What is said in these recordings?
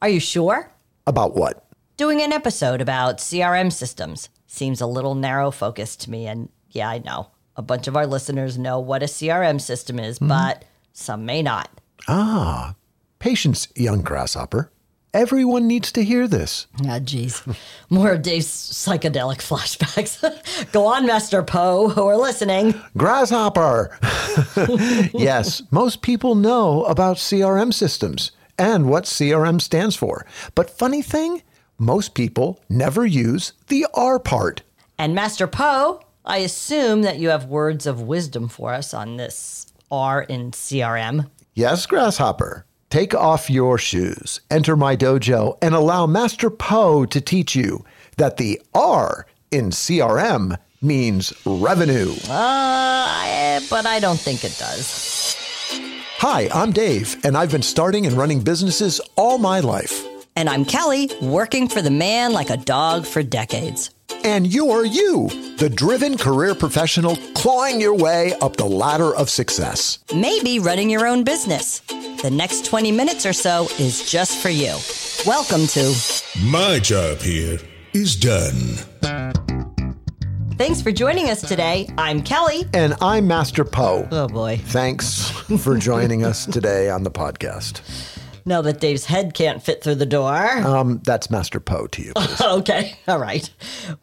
Are you sure? About what? Doing an episode about CRM systems seems a little narrow focused to me. And yeah, I know a bunch of our listeners know what a CRM system is, but some may not. Ah, patience, young grasshopper. Everyone needs to hear this. Ah, geez. More of Dave's psychedelic flashbacks. Go on, Master Poe, who are listening. Grasshopper. Yes, most people know about CRM systems and what CRM stands for. But funny thing, most people never use the R part. And Master Poe, I assume that you have words of wisdom for us on this R in CRM. Yes, Grasshopper. Take off your shoes, enter my dojo, and allow Master Poe to teach you that the R in CRM means revenue. But I don't think it does. Hi, I'm Dave, and I've been starting and running businesses all my life. And I'm Kelly, working for the man like a dog for decades. And you're you, the driven career professional clawing your way up the ladder of success. Maybe running your own business. The next 20 minutes or so is just for you. Welcome to My Job Here Is Done. Thanks for joining us today. I'm Kelly. And I'm Master Poe. Oh, boy. Thanks for joining us today on the podcast. Now that Dave's head can't fit through the door. That's Master Poe to you, please. Okay. All right.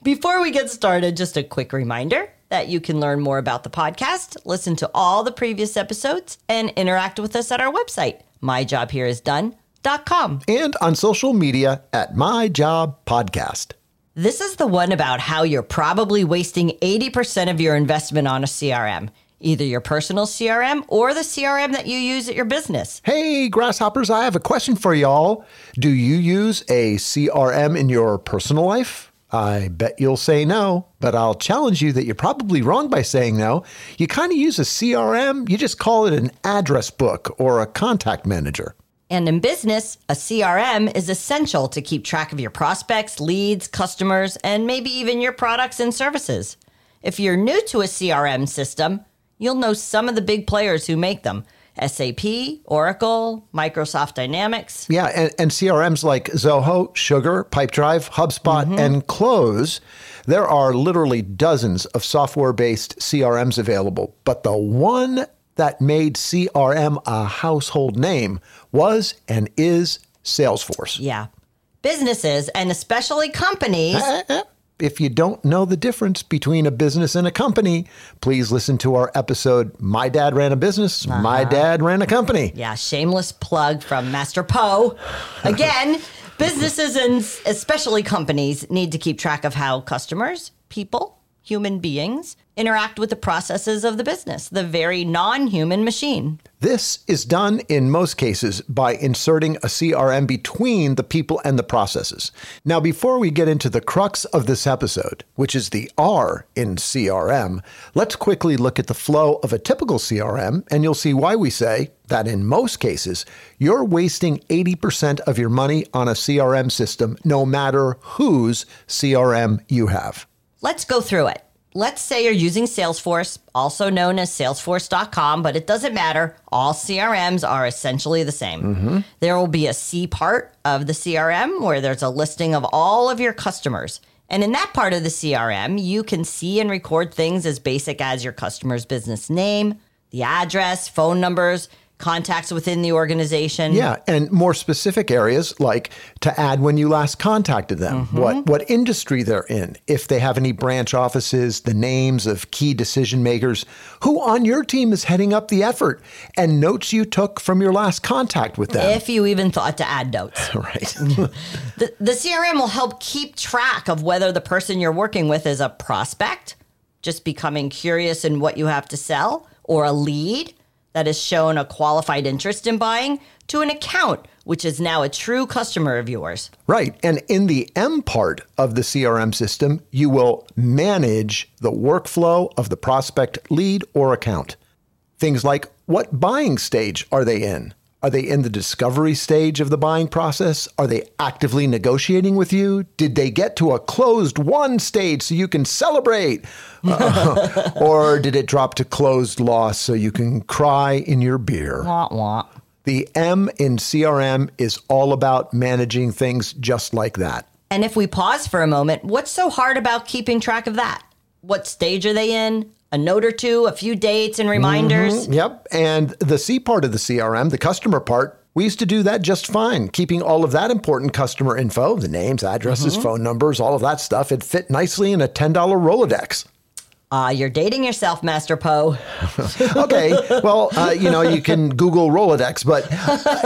Before we get started, just a quick reminder that you can learn more about the podcast, listen to all the previous episodes, and interact with us at our website, myjobhereisdone.com. And on social media at My Job Podcast. This is the one about how you're probably wasting 80% of your investment on a CRM. Either your personal CRM or the CRM that you use at your business. Hey, Grasshoppers, I have a question for y'all. Do you use a CRM in your personal life? I bet you'll say no, but I'll challenge you that you're probably wrong by saying no. You kind of use a CRM. You just call it an address book or a contact manager. And in business, a CRM is essential to keep track of your prospects, leads, customers, and maybe even your products and services. If you're new to a CRM system, you'll know some of the big players who make them. SAP, Oracle, Microsoft Dynamics. Yeah, and CRMs like Zoho, Sugar, PipeDrive, HubSpot, and Close. There are literally dozens of software-based CRMs available. But the one that made CRM a household name was and is Salesforce. Yeah. Businesses, and especially companies... If you don't know the difference between a business and a company, please listen to our episode, My Dad Ran a Business, My Dad Ran a Company. Yeah, shameless plug from Master Poe. Again, businesses and especially companies need to keep track of how customers, people, human beings, interact with the processes of the business, the very non-human machine. This is done in most cases by inserting a CRM between the people and the processes. Now, before we get into the crux of this episode, which is the R in CRM, let's quickly look at the flow of a typical CRM, and you'll see why we say that in most cases, you're wasting 80% of your money on a CRM system, no matter whose CRM you have. Let's go through it. Let's say you're using Salesforce, also known as Salesforce.com, but it doesn't matter. All CRMs are essentially the same. There will be a C part of the CRM where there's a listing of all of your customers. And in that part of the CRM, you can see and record things as basic as your customer's business name, the address, phone numbers, contacts within the organization. Yeah, and more specific areas like to add when you last contacted them, what industry they're in, if they have any branch offices, the names of key decision makers, who on your team is heading up the effort, and notes you took from your last contact with them. If you even thought to add notes. Right. The CRM will help keep track of whether the person you're working with is a prospect, just becoming curious in what you have to sell, or a lead that has shown a qualified interest in buying, to an account, which is now a true customer of yours. Right. And in the M part of the CRM system, you will manage the workflow of the prospect, lead, or account. Things like, what buying stage are they in? Are they in the discovery stage of the buying process? Are they actively negotiating with you? Did they get to a closed one stage so you can celebrate? Or did it drop to closed loss so you can cry in your beer? Wah, wah. The M in CRM is all about managing things just like that. And if we pause for a moment, what's so hard about keeping track of that? What stage are they in? A note or two, a few dates and reminders? Mm-hmm. Yep. And the C part of the CRM, the customer part, we used to do that just fine, keeping all of that important customer info, the names, addresses, phone numbers, all of that stuff. It fit nicely in a $10 Rolodex. You're dating yourself, Master Poe. Okay. Well, you can Google Rolodex, but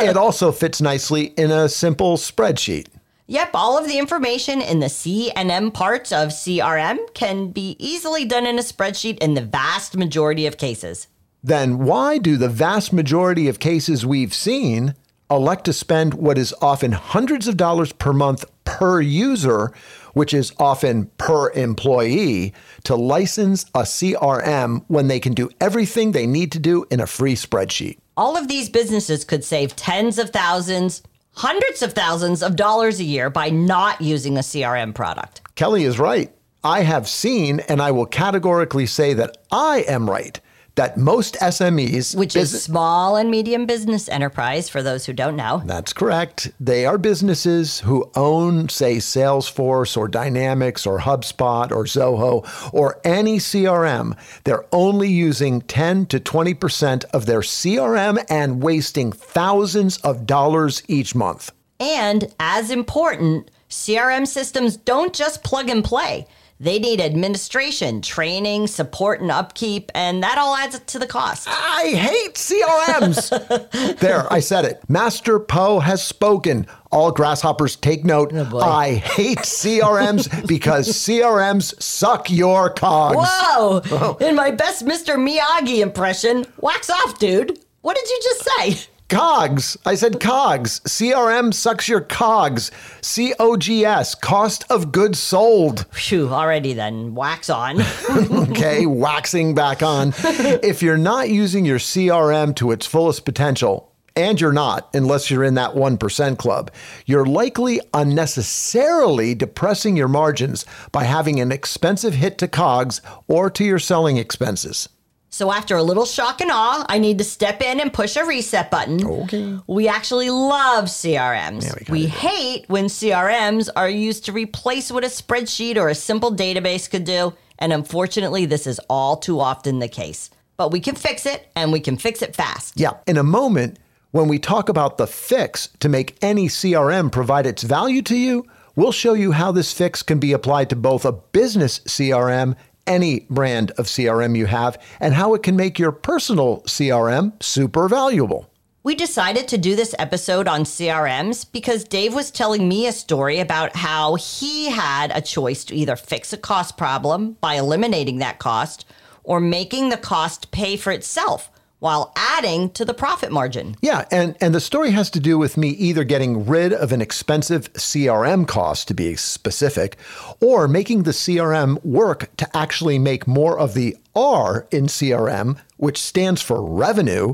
it also fits nicely in a simple spreadsheet. Yep, all of the information in the C and M parts of CRM can be easily done in a spreadsheet in the vast majority of cases. Then why do the vast majority of cases we've seen elect to spend what is often hundreds of dollars per month per user, which is often per employee, to license a CRM when they can do everything they need to do in a free spreadsheet? All of these businesses could save tens of thousands, hundreds of thousands of dollars a year by not using a CRM product. Kelly is right. I have seen, and I will categorically say that I am right, that most SMEs... Which is small and medium business enterprise, for those who don't know. That's correct. They are businesses who own, say, Salesforce or Dynamics or HubSpot or Zoho or any CRM. They're only using 10 to 20% of their CRM and wasting thousands of dollars each month. And as important, CRM systems don't just plug and play. They need administration, training, support, and upkeep, and that all adds to the cost. I hate CRMs. There, I said it. Master Poe has spoken. All grasshoppers take note. Oh, I hate CRMs because CRMs suck your cogs. Whoa! Oh. In my best Mr. Miyagi impression, wax off, dude. What did you just say? Cogs. I said cogs. CRM sucks your cogs. COGS, cost of goods sold. Phew, already then. Wax on. Okay, waxing back on. If you're not using your CRM to its fullest potential, and you're not, unless you're in that 1% club, you're likely unnecessarily depressing your margins by having an expensive hit to COGS or to your selling expenses. So after a little shock and awe, I need to step in and push a reset button. Okay. We actually love CRMs. Yeah, we hate when CRMs are used to replace what a spreadsheet or a simple database could do. And unfortunately, this is all too often the case. But we can fix it, and we can fix it fast. Yeah. In a moment, when we talk about the fix to make any CRM provide its value to you, we'll show you how this fix can be applied to both a business CRM, any brand of CRM you have, and how it can make your personal CRM super valuable. We decided to do this episode on CRMs because Dave was telling me a story about how he had a choice to either fix a cost problem by eliminating that cost or making the cost pay for itself while adding to the profit margin. Yeah, and the story has to do with me either getting rid of an expensive CRM cost, to be specific, or making the CRM work to actually make more of the R in CRM, which stands for revenue.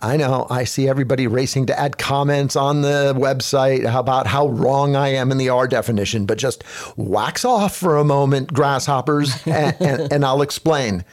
I know, I see everybody racing to add comments on the website about how wrong I am in the R definition, but just wax off for a moment, grasshoppers, and I'll explain.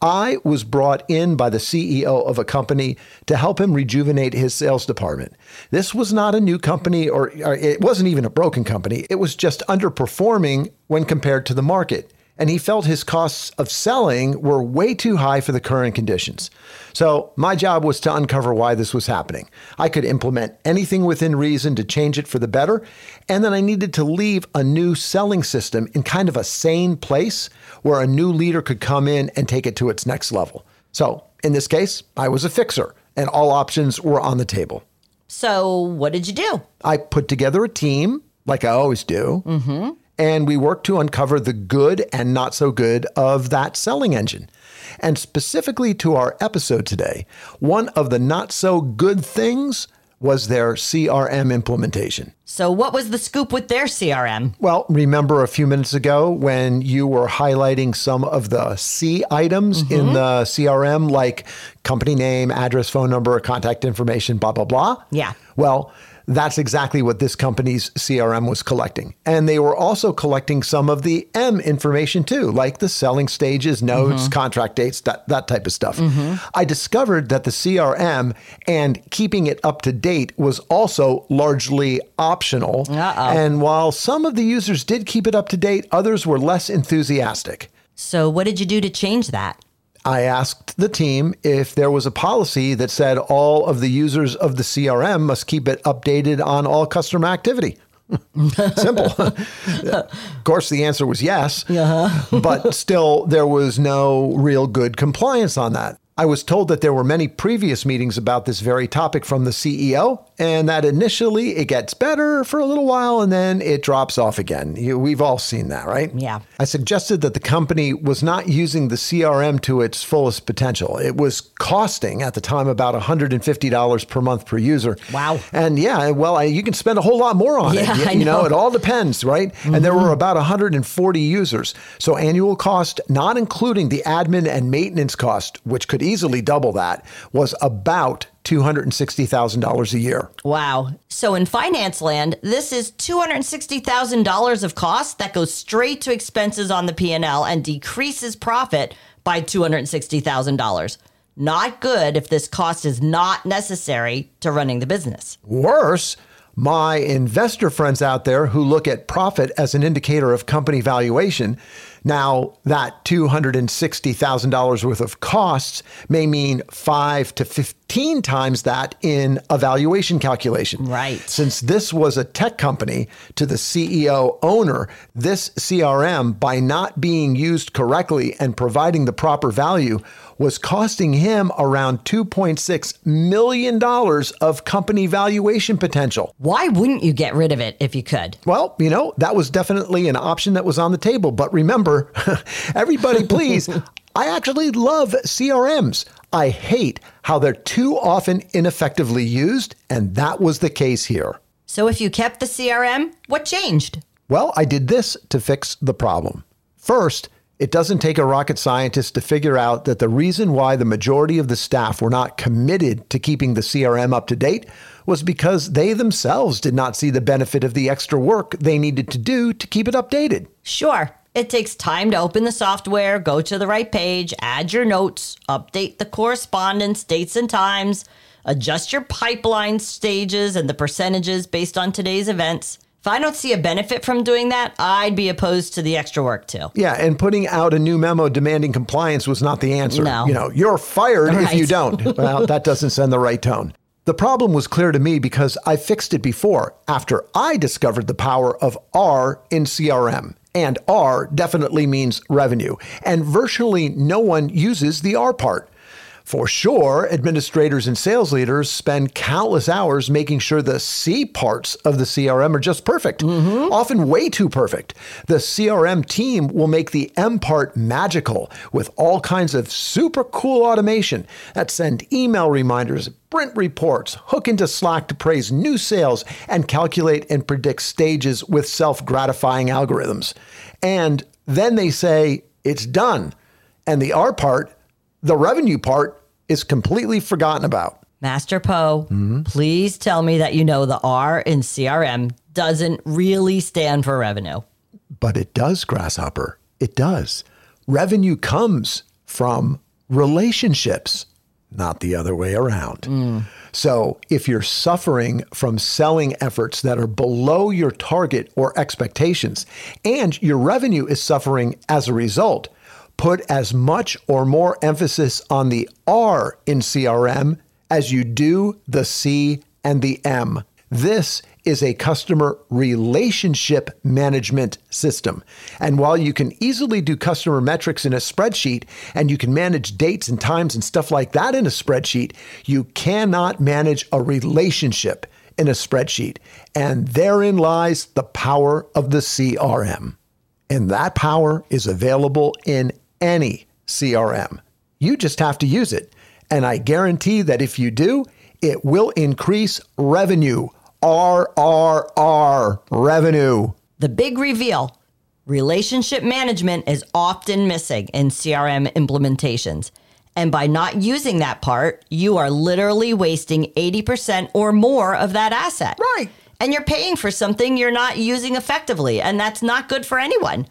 I was brought in by the CEO of a company to help him rejuvenate his sales department. This was not a new company, or it wasn't even a broken company. It was just underperforming when compared to the market. And he felt his costs of selling were way too high for the current conditions. So my job was to uncover why this was happening. I could implement anything within reason to change it for the better. And then I needed to leave a new selling system in kind of a sane place where a new leader could come in and take it to its next level. So in this case, I was a fixer and all options were on the table. So what did you do? I put together a team like I always do. Mm-hmm. And we worked to uncover the good and not so good of that selling engine. And specifically to our episode today, one of the not so good things was their CRM implementation. So what was the scoop with their CRM? Well, remember a few minutes ago when you were highlighting some of the C items in the CRM, like company name, address, phone number, contact information, blah, blah, blah? Yeah. Well, That's exactly what this company's CRM was collecting. And they were also collecting some of the M information too, like the selling stages, notes, contract dates, that type of stuff. I discovered that the CRM and keeping it up to date was also largely optional. And while some of the users did keep it up to date, others were less enthusiastic. So what did you do to change that? I asked the team if there was a policy that said all of the users of the CRM must keep it updated on all customer activity. Simple. Of course, the answer was yes, but still there was no real good compliance on that. I was told that there were many previous meetings about this very topic from the CEO, and that initially it gets better for a little while and then it drops off again. We've all seen that, right? Yeah. I suggested that the company was not using the CRM to its fullest potential. It was costing at the time about $150 per month per user. Wow. And yeah, well, you can spend a whole lot more on it. Yeah, I know. It all depends, right? And there were about 140 users. So annual cost, not including the admin and maintenance cost, which could easily double that, was about $260,000 a year. Wow. So in finance land, this is $260,000 of cost that goes straight to expenses on the P&L and decreases profit by $260,000. Not good if this cost is not necessary to running the business. Worse, my investor friends out there who look at profit as an indicator of company valuation, now that $260,000 worth of costs may mean 5 to 15 times that in a valuation calculation. Right. Since this was a tech company to the CEO owner, this CRM, by not being used correctly and providing the proper value, was costing him around $2.6 million of company valuation potential. Why wouldn't you get rid of it if you could? Well, that was definitely an option that was on the table. But remember, everybody, please, I actually love CRMs. I hate how they're too often ineffectively used, and that was the case here. So if you kept the CRM, what changed? Well, I did this to fix the problem. First, it doesn't take a rocket scientist to figure out that the reason why the majority of the staff were not committed to keeping the CRM up to date was because they themselves did not see the benefit of the extra work they needed to do to keep it updated. Sure. It takes time to open the software, go to the right page, add your notes, update the correspondence, dates and times, adjust your pipeline stages and the percentages based on today's events. If I don't see a benefit from doing that, I'd be opposed to the extra work too. Yeah, and putting out a new memo demanding compliance was not the answer. No. You're fired if you don't. Well, that doesn't send the right tone. The problem was clear to me because I fixed it before, after I discovered the power of R in CRM. And R definitely means revenue. And virtually no one uses the R part. For sure, administrators and sales leaders spend countless hours making sure the C parts of the CRM are just perfect, often way too perfect. The CRM team will make the M part magical with all kinds of super cool automation that send email reminders, print reports, hook into Slack to praise new sales, and calculate and predict stages with self-gratifying algorithms. And then they say, it's done. And the R part, the revenue part, is completely forgotten about. Master Poe, please tell me that the R in CRM doesn't really stand for revenue. But it does, Grasshopper. It does. Revenue comes from relationships, not the other way around. So if you're suffering from selling efforts that are below your target or expectations, and your revenue is suffering as a result, put as much or more emphasis on the R in CRM as you do the C and the M. This is a customer relationship management system. And while you can easily do customer metrics in a spreadsheet, and you can manage dates and times and stuff like that in a spreadsheet, you cannot manage a relationship in a spreadsheet. And therein lies the power of the CRM. And that power is available in any CRM. You just have to use it. And I guarantee that if you do, it will increase revenue. RRR, revenue. The big reveal. Relationship management is often missing in CRM implementations. And by not using that part, you are literally wasting 80% or more of that asset. Right. And you're paying for something you're not using effectively. And that's not good for anyone.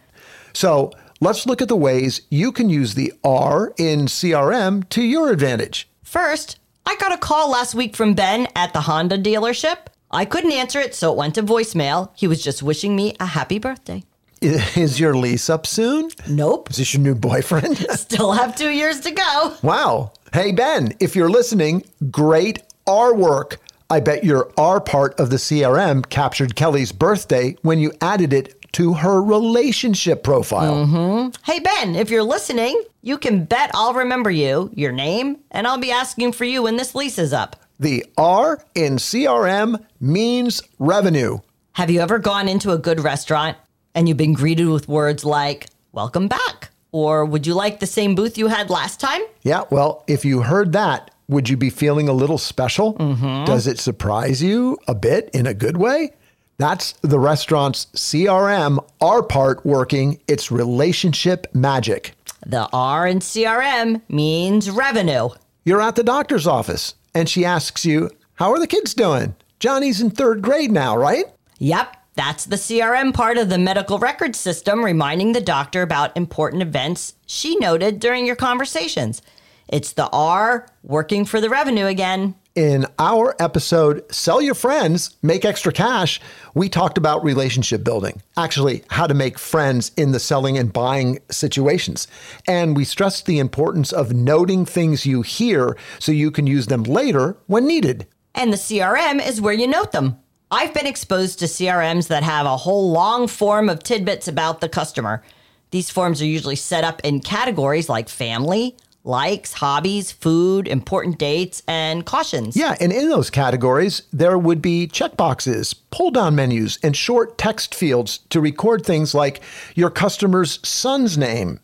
So let's look at the ways you can use the R in CRM to your advantage. First, I got a call last week from Ben at the Honda dealership. I couldn't answer it, so it went to voicemail. He was just wishing me a happy birthday. Is your lease up soon? Nope. Is this your new boyfriend? Still have 2 years to go. Wow. Hey, Ben, if you're listening, great R work. I bet your R part of the CRM captured Kelly's birthday when you added it to her relationship profile. Mm-hmm. Hey, Ben, if you're listening, you can bet I'll remember you, your name, and I'll be asking for you when this lease is up. The R in CRM means revenue. Have you ever gone into a good restaurant and you've been greeted with words like, welcome back, or would you like the same booth you had last time? Yeah, well, if you heard that, would you be feeling a little special? Mm-hmm. Does it surprise you a bit in a good way? That's the restaurant's CRM, R part working, its relationship magic. The R in CRM means revenue. You're at the doctor's office. And she asks you, how are the kids doing? Johnny's in third grade now, right? Yep, that's the CRM part of the medical record system reminding the doctor about important events she noted during your conversations. It's the R working for the revenue again. In our episode, Sell Your Friends, Make Extra Cash, we talked about relationship building. Actually, how to make friends in the selling and buying situations. And we stressed the importance of noting things you hear so you can use them later when needed. And the CRM is where you note them. I've been exposed to CRMs that have a whole long form of tidbits about the customer. These forms are usually set up in categories like family, likes, hobbies, food, important dates, and cautions. Yeah, and in those categories, there would be checkboxes, pull-down menus, and short text fields to record things like your customer's son's name,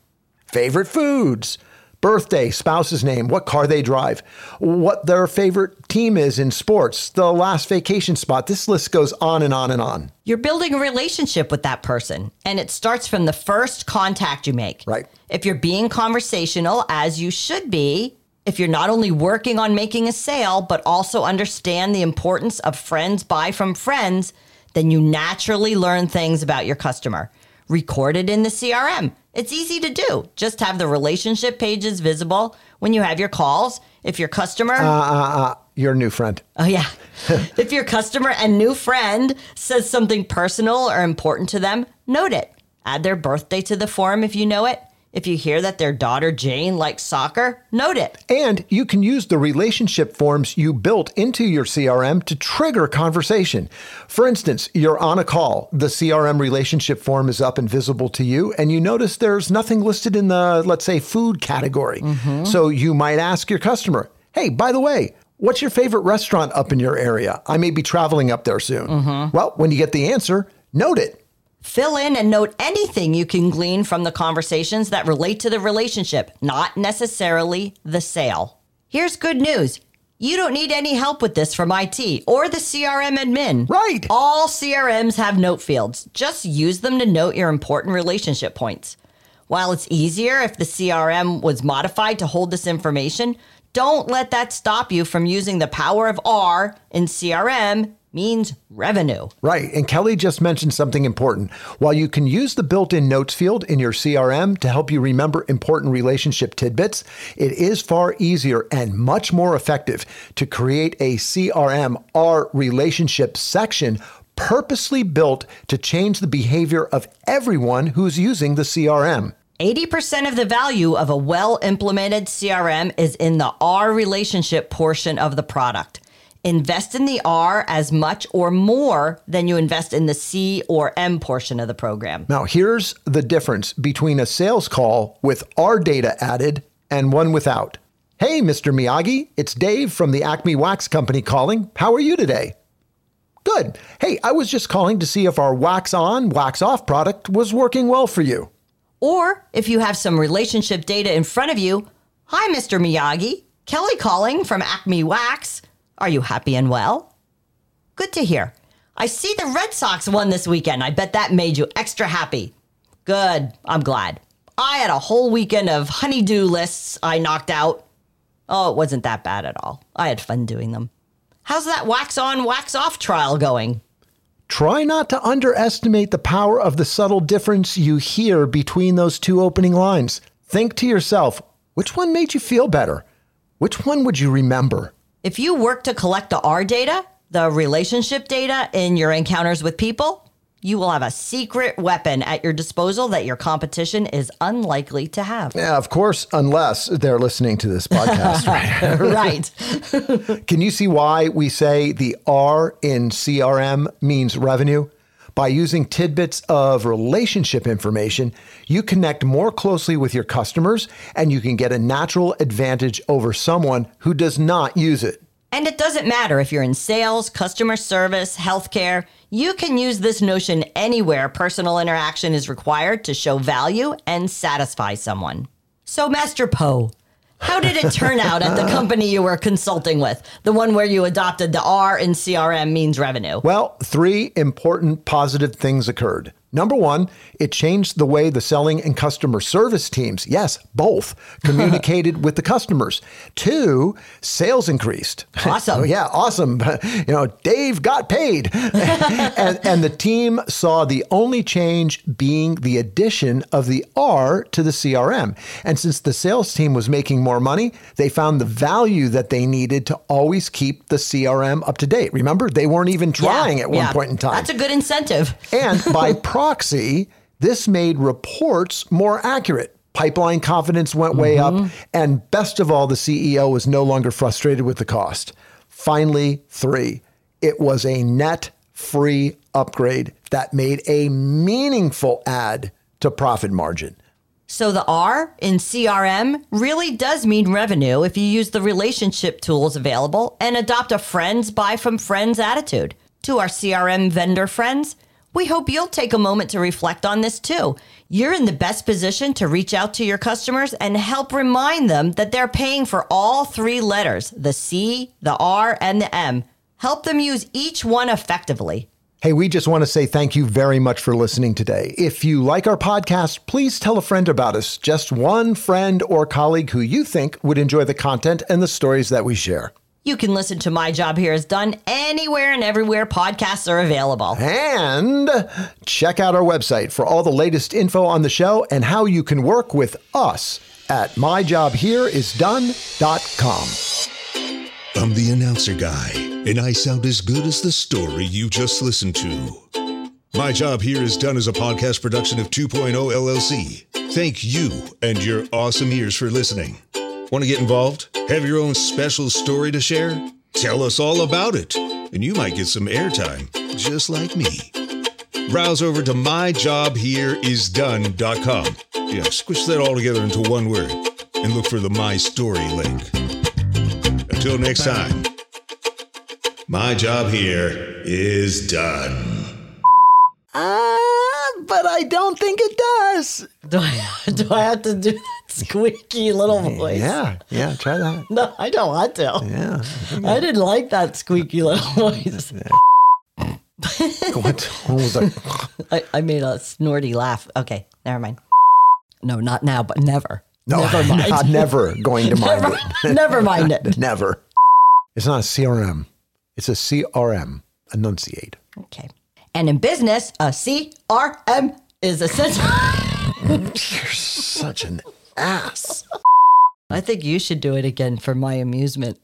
favorite foods, birthday, spouse's name, what car they drive, what their favorite team is in sports, the last vacation spot. This list goes on and on and on. You're building a relationship with that person, and it starts from the first contact you make. Right. If you're being conversational, as you should be, if you're not only working on making a sale, but also understand the importance of friends buy from friends, then you naturally learn things about your customer. Recorded in the CRM. It's easy to do. Just have the relationship pages visible when you have your calls. If your customer... your new friend. Oh, yeah. If your customer and new friend says something personal or important to them, note it. Add their birthday to the form if you know it. If you hear that their daughter Jane likes soccer, note it. And you can use the relationship forms you built into your CRM to trigger conversation. For instance, you're on a call. The CRM relationship form is up and visible to you, and you notice there's nothing listed in the, let's say, food category. Mm-hmm. So you might ask your customer, hey, by the way, what's your favorite restaurant up in your area? I may be traveling up there soon. Mm-hmm. Well, when you get the answer, note it. Fill in and note anything you can glean from the conversations that relate to the relationship, not necessarily the sale. Here's good news. You don't need any help with this from IT or the CRM admin. Right. All CRMs have note fields. Just use them to note your important relationship points. While it's easier if the CRM was modified to hold this information, don't let that stop you from using the power of R in CRM means revenue. Right. And Kelly just mentioned something important. While you can use the built-in notes field in your CRM to help you remember important relationship tidbits, it is far easier and much more effective to create a CRM R relationship section purposely built to change the behavior of everyone who's using the CRM. 80% of the value of a well-implemented CRM is in the R relationship portion of the product. Invest in the R as much or more than you invest in the C or M portion of the program. Now, here's the difference between a sales call with R data added and one without. Hey, Mr. Miyagi, it's Dave from the Acme Wax Company calling. How are you today? Good. Hey, I was just calling to see if our Wax On, Wax Off product was working well for you. Or if you have some relationship data in front of you, hi, Mr. Miyagi, Kelly calling from Acme Wax. Are you happy and well? Good to hear. I see the Red Sox won this weekend. I bet that made you extra happy. Good. I'm glad. I had a whole weekend of honey-do lists I knocked out. Oh, it wasn't that bad at all. I had fun doing them. How's that wax on, wax off trial going? Try not to underestimate the power of the subtle difference you hear between those two opening lines. Think to yourself, which one made you feel better? Which one would you remember? If you work to collect the R data, the relationship data in your encounters with people, you will have a secret weapon at your disposal that your competition is unlikely to have. Yeah, of course, unless they're listening to this podcast. Right. Right. Can you see why we say the R in CRM means revenue? By using tidbits of relationship information, you connect more closely with your customers and you can get a natural advantage over someone who does not use it. And it doesn't matter if you're in sales, customer service, healthcare, you can use this notion anywhere personal interaction is required to show value and satisfy someone. So Master Poe, how did it turn out at the company you were consulting with? The one where you adopted the R in CRM means revenue. Well, three important positive things occurred. Number one, it changed the way the selling and customer service teams, yes, both, communicated with the customers. Two, sales increased. Awesome. Awesome. Dave got paid. and the team saw the only change being the addition of the R to the CRM. And since the sales team was making more money, they found the value that they needed to always keep the CRM up to date. Remember, they weren't even trying at one point in time. That's a good incentive. And by proxy, this made reports more accurate. Pipeline confidence went way up, and best of all, the CEO was no longer frustrated with the cost. Finally, three, it was a net free upgrade that made a meaningful add to profit margin. So the R in CRM really does mean revenue if you use the relationship tools available and adopt a friends buy from friends attitude. To our CRM vendor friends, we hope you'll take a moment to reflect on this too. You're in the best position to reach out to your customers and help remind them that they're paying for all three letters, the C, the R, and the M. Help them use each one effectively. Hey, we just want to say thank you very much for listening today. If you like our podcast, please tell a friend about us. Just one friend or colleague who you think would enjoy the content and the stories that we share. You can listen to My Job Here Is Done anywhere and everywhere podcasts are available. And check out our website for all the latest info on the show and how you can work with us at myjobhereisdone.com. I'm the announcer guy, and I sound as good as the story you just listened to. My Job Here Is Done is a podcast production of 2.0 LLC. Thank you and your awesome ears for listening. Want to get involved? Have your own special story to share? Tell us all about it, and you might get some airtime, just like me. Browse over to myjobhereisdone.com. Yeah, squish that all together into one word, and look for the My Story link. Until next time, my job here is done. But I don't think it does. Do I have to do that squeaky little voice? Yeah, try that. No, I don't want to. Yeah. I didn't like that squeaky little voice. What was that? I made a snorty laugh. Okay, never mind. No, not now, but never. No, never mind. I'm never going to mind it. Never mind it. Never. It's not a CRM. It's a CRM. Enunciate. Okay. And in business, a CRM is essential. You're such an ass. I think you should do it again for my amusement.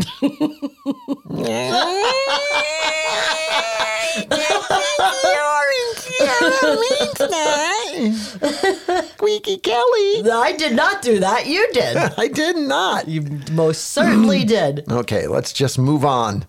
Squeaky Kelly. I did not do that. You did. I did not. You most certainly did. Okay, let's just move on.